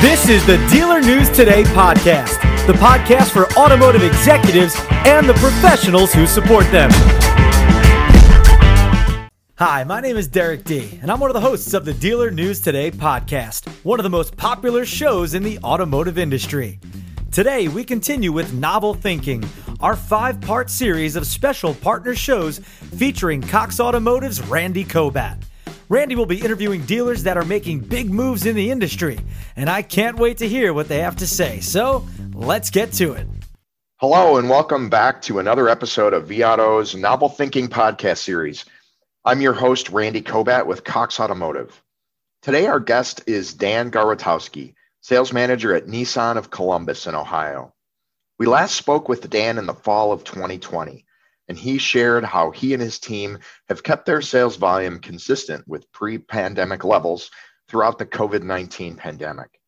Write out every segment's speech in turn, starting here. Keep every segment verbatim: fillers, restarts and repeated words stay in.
This is the Dealer News Today podcast, the podcast for automotive executives and the professionals who support them. Hi, my name is Derek D, and I'm one of the hosts of the Dealer News Today podcast, one of the most popular shows in the automotive industry. Today, we continue with Novel Thinking, our five-part series of special partner shows featuring Cox Automotive's Randy Kobat. Randy will be interviewing dealers that are making big moves in the industry, and I can't wait to hear what they have to say. So let's get to it. Hello, and welcome back to another episode of vAuto's Novel Thinking podcast series. I'm your host, Randy Kobat with Cox Automotive. Today, our guest is Dan Garatowski, sales manager at Nissan of Columbus in Ohio. We last spoke with Dan in the fall of twenty twenty. And he shared how he and his team have kept their sales volume consistent with pre-pandemic levels throughout the covid nineteen pandemic.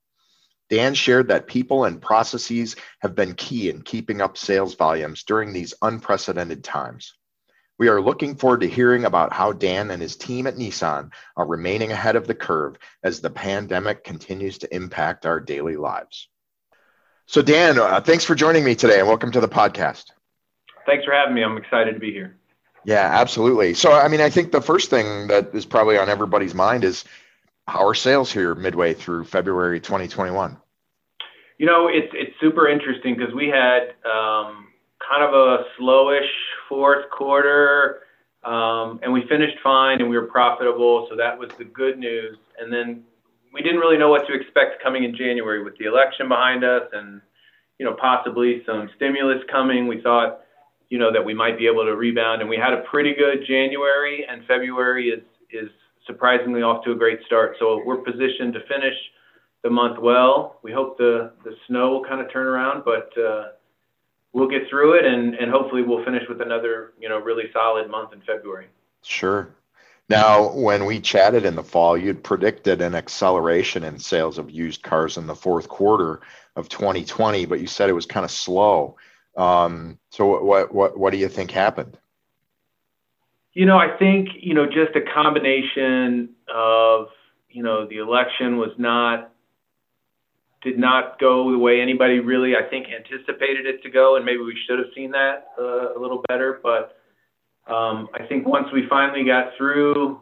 Dan shared that people and processes have been key in keeping up sales volumes during these unprecedented times. We are looking forward to hearing about how Dan and his team at Nissan are remaining ahead of the curve as the pandemic continues to impact our daily lives. So Dan, uh, thanks for joining me today and welcome to the podcast. Thanks for having me. I'm excited to be here. Yeah, absolutely. So, I mean, I think the first thing that is probably on everybody's mind is how are sales here midway through February twenty twenty-one? You know, it's it's super interesting because we had um, kind of a slowish fourth quarter, um, and we finished fine and we were profitable. So that was the good news. And then we didn't really know what to expect coming in January with the election behind us and, you know, possibly some stimulus coming. We thought, you know, that we might be able to rebound. And we had a pretty good January, and February is is surprisingly off to a great start. So we're positioned to finish the month well. We hope the, the snow will kind of turn around, but uh, we'll get through it, and, and hopefully we'll finish with another, you know, really solid month in February. Sure. Now, when we chatted in the fall, you'd predicted an acceleration in sales of used cars in the fourth quarter of twenty twenty, but you said it was kind of slow. Um, so what, what, what do you think happened? You know, I think, you know, just a combination of, you know, the election was not, did not go the way anybody really, I think, anticipated it to go. And maybe we should have seen that uh, a little better. But, um, I think once we finally got through,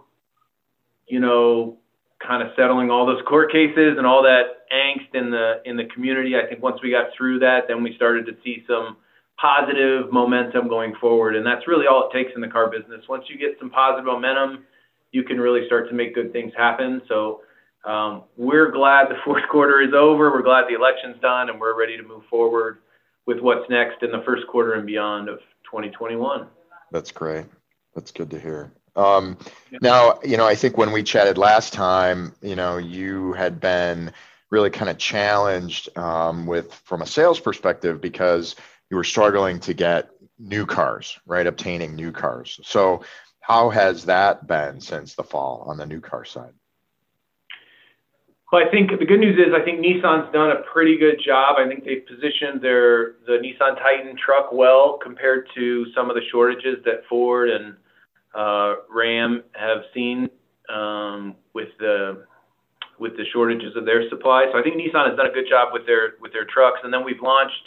you know, kind of settling all those court cases and all that angst in the in the community. I think once we got through that, then we started to see some positive momentum going forward. And that's really all it takes in the car business. Once you get some positive momentum, you can really start to make good things happen. So um, we're glad the fourth quarter is over. We're glad the election's done, and we're ready to move forward with what's next in the first quarter and beyond of twenty twenty-one. That's great. That's good to hear. Um, now, you know, I think when we chatted last time, you know, you had been really kind of challenged um, with from a sales perspective because you were struggling to get new cars, right? Obtaining new cars. So how has that been since the fall on the new car side? Well, I think the good news is I think Nissan's done a pretty good job. I think they've positioned their the Nissan Titan truck well compared to some of the shortages that Ford and Uh, Ram have seen um, with the with the shortages of their supply. So I think Nissan has done a good job with their with their trucks. And then we've launched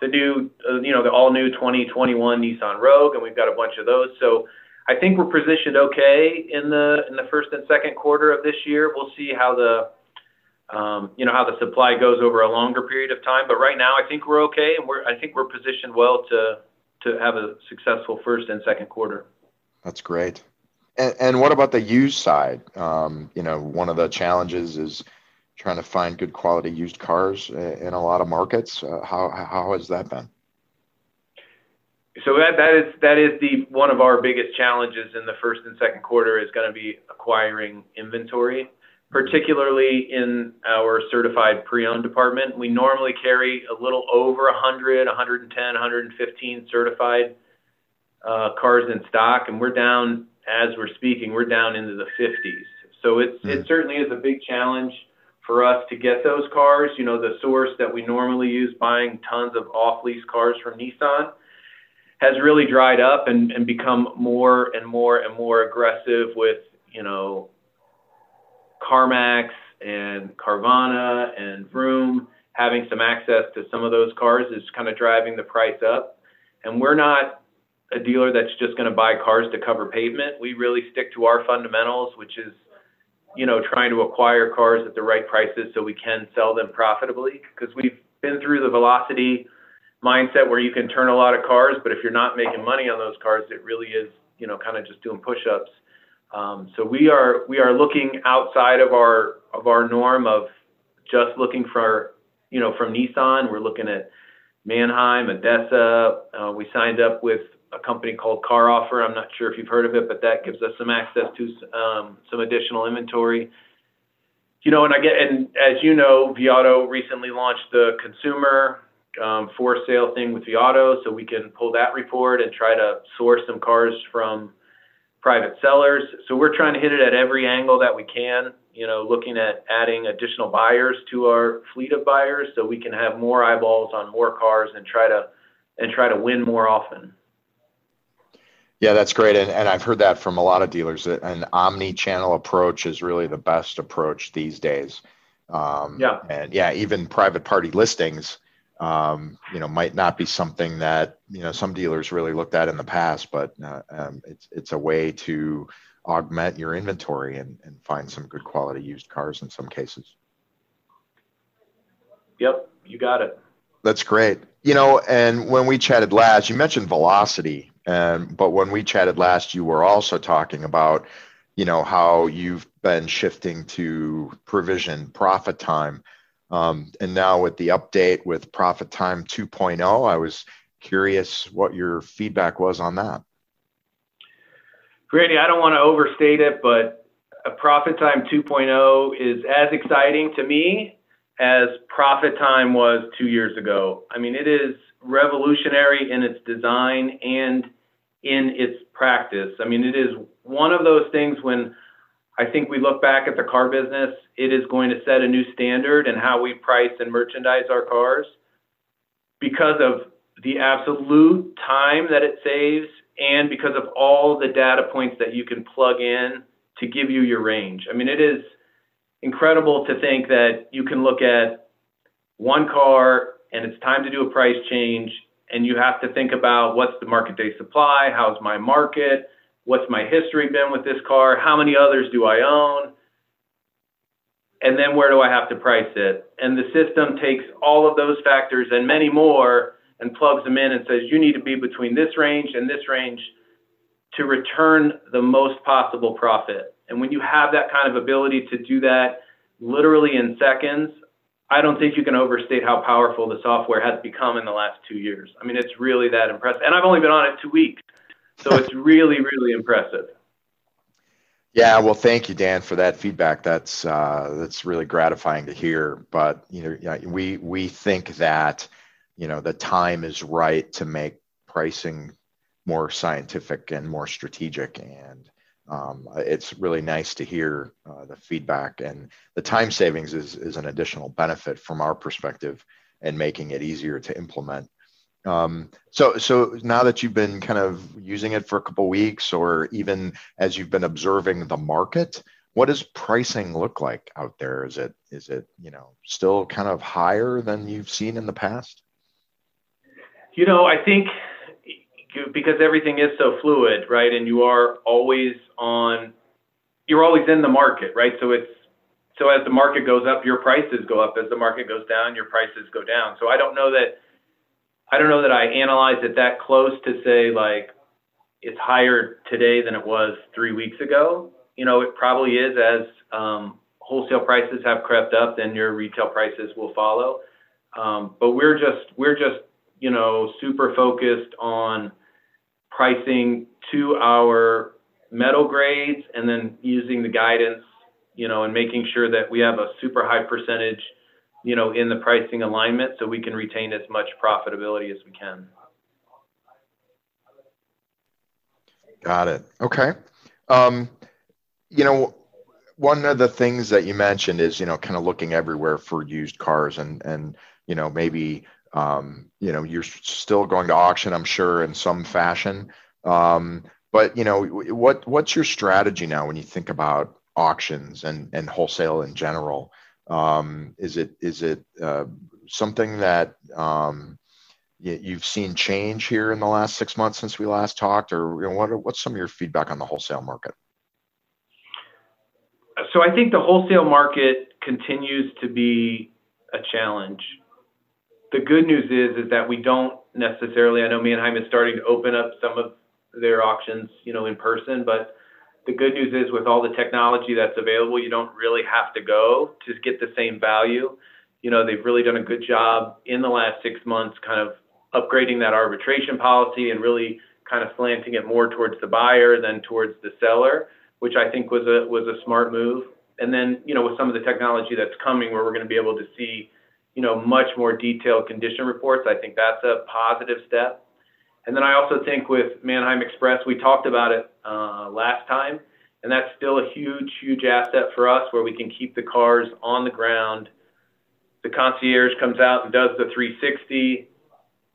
the new, uh, you know, the all new twenty twenty-one Nissan Rogue, and we've got a bunch of those. So I think we're positioned okay in the in the first and second quarter of this year. We'll see how the um, you know how the supply goes over a longer period of time. But right now, I think we're okay, and we're I think we're positioned well to to have a successful first and second quarter. That's great. And, and what about the used side? Um, you know, one of the challenges is trying to find good quality used cars in a lot of markets. Uh, how how has that been? So that that is that is the one of our biggest challenges in the first and second quarter is going to be acquiring inventory, particularly in our certified pre-owned department. We normally carry a little over one hundred, one hundred ten, one hundred fifteen certified Uh, cars in stock, and we're down as we're speaking. We're down into the fifties, so it's mm. it certainly is a big challenge for us to get those cars. You know, the source that we normally use, buying tons of off-lease cars from Nissan, has really dried up and, and become more and more and more aggressive with you know CarMax and Carvana and Vroom, having some access to some of those cars is kind of driving the price up. And we're not a dealer that's just going to buy cars to cover pavement. We really stick to our fundamentals, which is, you know, trying to acquire cars at the right prices so we can sell them profitably, because we've been through the velocity mindset where you can turn a lot of cars, but if you're not making money on those cars, it really is, you know, kind of just doing push-ups. Um, so we are we are looking outside of our of our norm of just looking for, you know, from Nissan. We're looking at Manheim, Odessa. Uh, we signed up with a company called Car Offer. I'm not sure if you've heard of it, but that gives us some access to um, some additional inventory. You know, and I get, and as you know, vAuto recently launched the consumer um, for sale thing with vAuto, so we can pull that report and try to source some cars from private sellers. So we're trying to hit it at every angle that we can, you know, looking at adding additional buyers to our fleet of buyers so we can have more eyeballs on more cars and try to, and try to win more often. Yeah, that's great. And, and I've heard that from a lot of dealers that an omni-channel approach is really the best approach these days. Um, yeah. And yeah, even private party listings, um, you know, might not be something that, you know, some dealers really looked at in the past, but uh, um, it's, it's a way to augment your inventory and, and find some good quality used cars in some cases. Yep, you got it. That's great. You know, and when we chatted last, you mentioned velocity. And, but when we chatted last, you were also talking about, you know, how you've been shifting to provision profit time. Um, and now with the update with Profit Time two point oh, I was curious what your feedback was on that. Randy, I don't want to overstate it, but a Profit Time two point oh is as exciting to me as Profit Time was two years ago. I mean, it is revolutionary in its design and in its practice. I mean, it is one of those things when I think we look back at the car business, it is going to set a new standard in how we price and merchandise our cars because of the absolute time that it saves and because of all the data points that you can plug in to give you your range. I mean, it is incredible to think that you can look at one car and it's time to do a price change, and you have to think about what's the market day supply, how's my market, what's my history been with this car, how many others do I own, and then where do I have to price it? And the system takes all of those factors and many more and plugs them in and says, you need to be between this range and this range to return the most possible profit. And when you have that kind of ability to do that literally in seconds, I don't think you can overstate how powerful the software has become in the last two years. I mean, it's really that impressive. And I've only been on it two weeks. So it's really, really impressive. Yeah, well, thank you, Dan, for that feedback. That's uh, that's really gratifying to hear. But, you know, we we think that, you know, the time is right to make pricing more scientific and more strategic. And Um, it's really nice to hear uh, the feedback, and the time savings is, is an additional benefit from our perspective and making it easier to implement. Um, so, so now that you've been kind of using it for a couple of weeks, or even as you've been observing the market, what does pricing look like out there? Is it, is it, you know, still kind of higher than you've seen in the past? You know, I think because everything is so fluid, right? And you are always on, you're always in the market, right? So it's, so as the market goes up, your prices go up. As the market goes down, your prices go down. So I don't know that, I don't know that I analyze it that close to say, like, it's higher today than it was three weeks ago. You know, it probably is as um, wholesale prices have crept up, then your retail prices will follow. Um, but we're just, we're just, you know, super focused on pricing to our metal grades and then using the guidance, you know, and making sure that we have a super high percentage, you know, in the pricing alignment so we can retain as much profitability as we can. Got it. Okay. Um, you know, one of the things that you mentioned is, you know, kind of looking everywhere for used cars and, and, you know, maybe, Um, you know, you're still going to auction, I'm sure, in some fashion. Um, but, you know, what what's your strategy now when you think about auctions and, and wholesale in general? Um, is it is it uh, something that um, you, you've seen change here in the last six months since we last talked, or you know, what are, what's some of your feedback on the wholesale market? So I think the wholesale market continues to be a challenge. The good news is is that we don't necessarily. I know Manheim is starting to open up some of their auctions, you know, in person, but the good news is with all the technology that's available, you don't really have to go to get the same value. You know, they've really done a good job in the last six months kind of upgrading that arbitration policy and really kind of slanting it more towards the buyer than towards the seller, which I think was a was a smart move. And then, you know, with some of the technology that's coming where we're going to be able to see, you know, much more detailed condition reports, I think that's a positive step. And then I also think with Manheim Express, we talked about it uh, last time, and that's still a huge, huge asset for us where we can keep the cars on the ground. The concierge comes out and does the three sixty.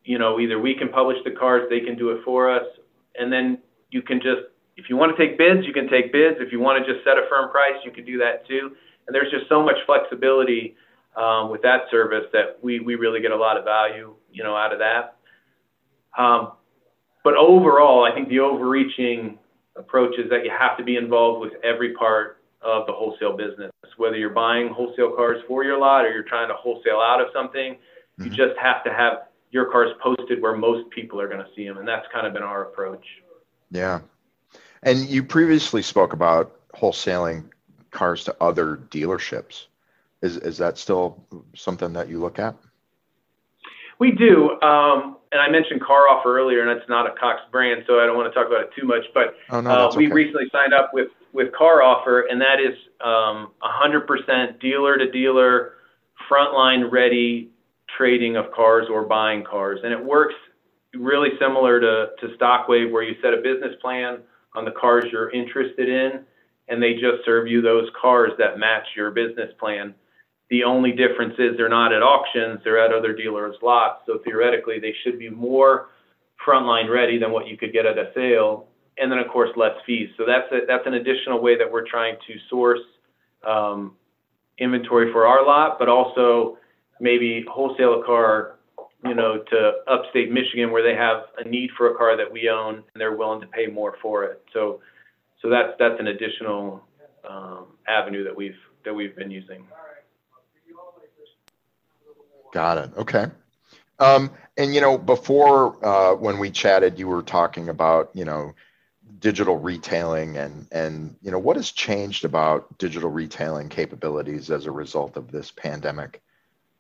You know, either we can publish the cars, they can do it for us. And then you can just, if you want to take bids, you can take bids. If you want to just set a firm price, you can do that too. And there's just so much flexibility um, with that service that we, we really get a lot of value, you know, out of that. Um, But overall, I think the overreaching approach is that you have to be involved with every part of the wholesale business, whether you're buying wholesale cars for your lot or you're trying to wholesale out of something. Mm-hmm. You just have to have your cars posted where most people are going to see them. And that's kind of been our approach. Yeah. And you previously spoke about wholesaling cars to other dealerships. Is, is that still something that you look at? We do. Um, and I mentioned Car Offer earlier, and it's not a Cox brand, so I don't want to talk about it too much. But oh, no, uh, we okay. recently signed up with, with Car Offer, and that is um, one hundred percent dealer-to-dealer, frontline-ready trading of cars or buying cars. And it works really similar to, to StockWave, where you set a business plan on the cars you're interested in, and they just serve you those cars that match your business plan. The only difference is they're not at auctions, they're at other dealers' lots. So theoretically, they should be more frontline ready than what you could get at a sale. And then, of course, less fees. So that's a, that's an additional way that we're trying to source um, inventory for our lot, but also maybe wholesale a car, you know, to upstate Michigan where they have a need for a car that we own and they're willing to pay more for it. So, so that's that's an additional um, avenue that we've that we've been using. Got it. Okay. Um, and, you know, before uh, when we chatted, you were talking about, you know, digital retailing and, and, you know, what has changed about digital retailing capabilities as a result of this pandemic?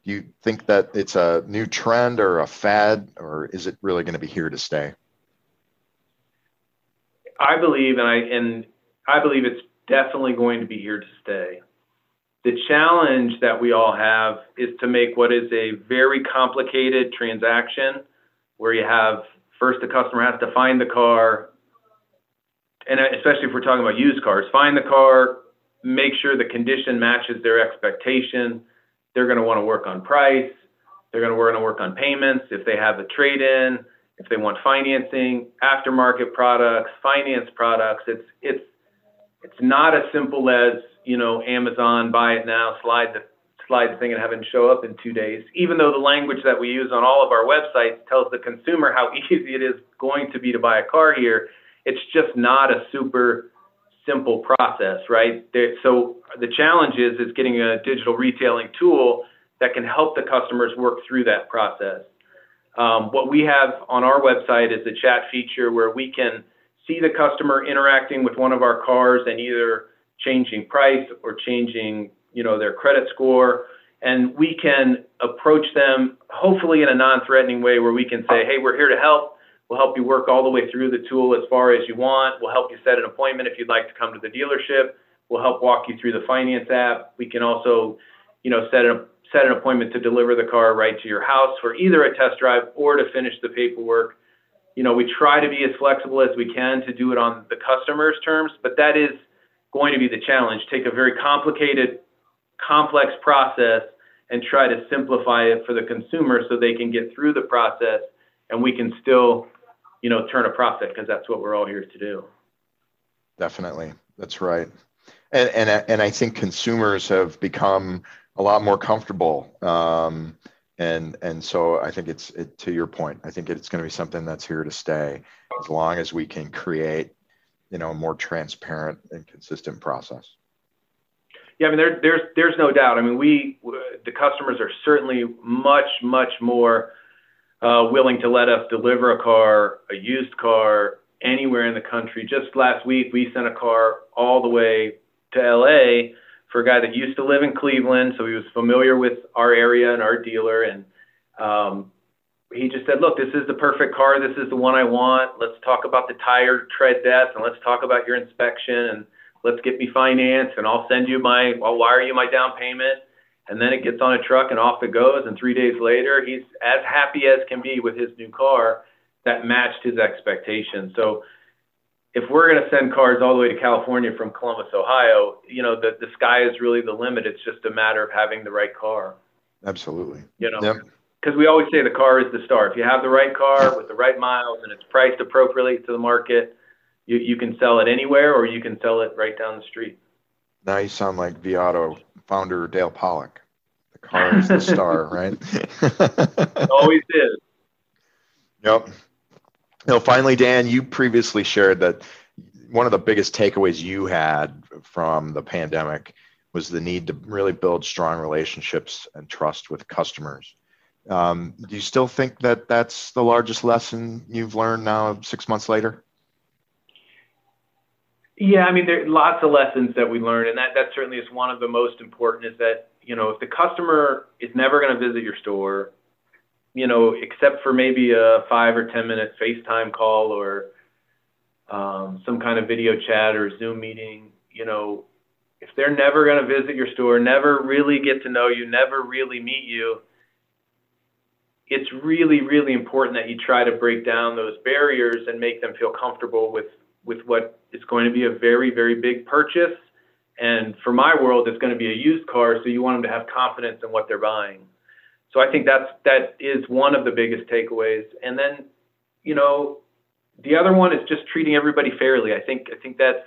Do you think that it's a new trend or a fad, or is it really going to be here to stay? I believe, and I, and I believe it's definitely going to be here to stay. The challenge that we all have is to make what is a very complicated transaction where you have first the customer has to find the car, and especially if we're talking about used cars, find the car, make sure the condition matches their expectation. They're going to want to work on price. They're going to want to work on payments. If they have a trade-in, if they want financing, aftermarket products, finance products, it's, it's, it's not as simple as, you know, Amazon, buy it now, slide the slide the thing and have it show up in two days, even though the language that we use on all of our websites tells the consumer how easy it is going to be to buy a car here. It's just not a super simple process, right? There, so the challenge is, is getting a digital retailing tool that can help the customers work through that process. Um, what we have on our website is the chat feature where we can see the customer interacting with one of our cars and either changing price or changing, you know, their credit score. And we can approach them hopefully in a non-threatening way where we can say, hey, we're here to help. We'll help you work all the way through the tool as far as you want. We'll help you set an appointment if you'd like to come to the dealership. We'll help walk you through the finance app. We can also, you know, set an, set an appointment to deliver the car right to your house for either a test drive or to finish the paperwork. You know, we try to be as flexible as we can to do it on the customer's terms, but that is going to be the challenge. Take a very complicated, complex process and try to simplify it for the consumer so they can get through the process and we can still, you know, turn a profit, because that's what we're all here to do. Definitely. That's right. And, and, and I think consumers have become a lot more comfortable. Um, and and so I think it's, it, to your point, I think it's going to be something that's here to stay as long as we can create, you know, a more transparent and consistent process. Yeah, I mean, there, there's there's no doubt. I mean, we the customers are certainly much, much more uh, willing to let us deliver a car, a used car, anywhere in the country. Just last week, we sent a car all the way to L A for a guy that used to live in Cleveland, so he was familiar with our area and our dealer, and um, he just said, look, this is the perfect car. This is the one I want. Let's talk about the tire tread depth, and let's talk about your inspection, and let's get me financed, and I'll send you my, I'll wire you my down payment. And then it gets on a truck and off it goes. And three days later, he's as happy as can be with his new car that matched his expectations. So if we're going to send cars all the way to California from Columbus, Ohio, you know, the, the sky is really the limit. It's just a matter of having the right car. Absolutely. You know, yep. Because we always say the car is the star. If you have the right car with the right miles and it's priced appropriately to the market, You, you can sell it anywhere, or you can sell it right down the street. Now you sound like vAuto founder Dale Pollack. The car is the star, right? It always is. Yep. No, finally, Dan, you previously shared that one of the biggest takeaways you had from the pandemic was the need to really build strong relationships and trust with customers. Um, do you still think that that's the largest lesson you've learned now, six months later? Yeah, I mean, there are lots of lessons that we learn, and that, that certainly is one of the most important, is that, you know, if the customer is never going to visit your store, you know, except for maybe a five or ten minute FaceTime call or um, some kind of video chat or Zoom meeting, you know, if they're never going to visit your store, never really get to know you, never really meet you, it's really, really important that you try to break down those barriers and make them feel comfortable with with what is going to be a very, very big purchase. And for my world, it's going to be a used car. So you want them to have confidence in what they're buying. So I think that's, that is one of the biggest takeaways. And then, you know, the other one is just treating everybody fairly. I think, I think that's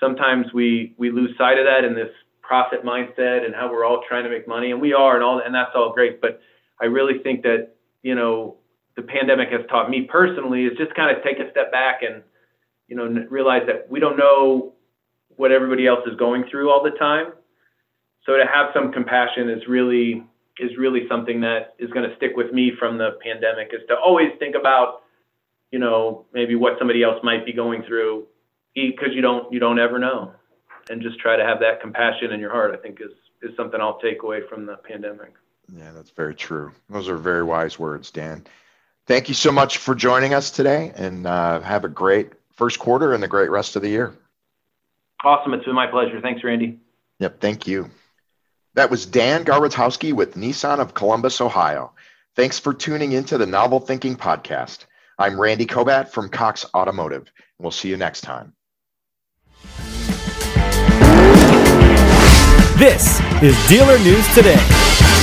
sometimes we, we lose sight of that in this profit mindset and how we're all trying to make money, and we are, and all, and that's all great. But I really think that, you know, the pandemic has taught me personally is just kind of take a step back and, you know, realize that we don't know what everybody else is going through all the time. So to have some compassion is really, is really something that is going to stick with me from the pandemic, is to always think about, you know, maybe what somebody else might be going through, because you don't, you don't ever know. And just try to have that compassion in your heart, I think is, is something I'll take away from the pandemic. Yeah, that's very true. Those are very wise words, Dan. Thank you so much for joining us today, and uh, have a great first quarter and the great rest of the year. Awesome. It's been my pleasure. Thanks, Randy. Yep. Thank you. That was Dan Garatowski with Nissan of Columbus, Ohio. Thanks for tuning into the Novel Thinking Podcast. I'm Randy Kobat from Cox Automotive, and we'll see you next time. This is Dealer News Today.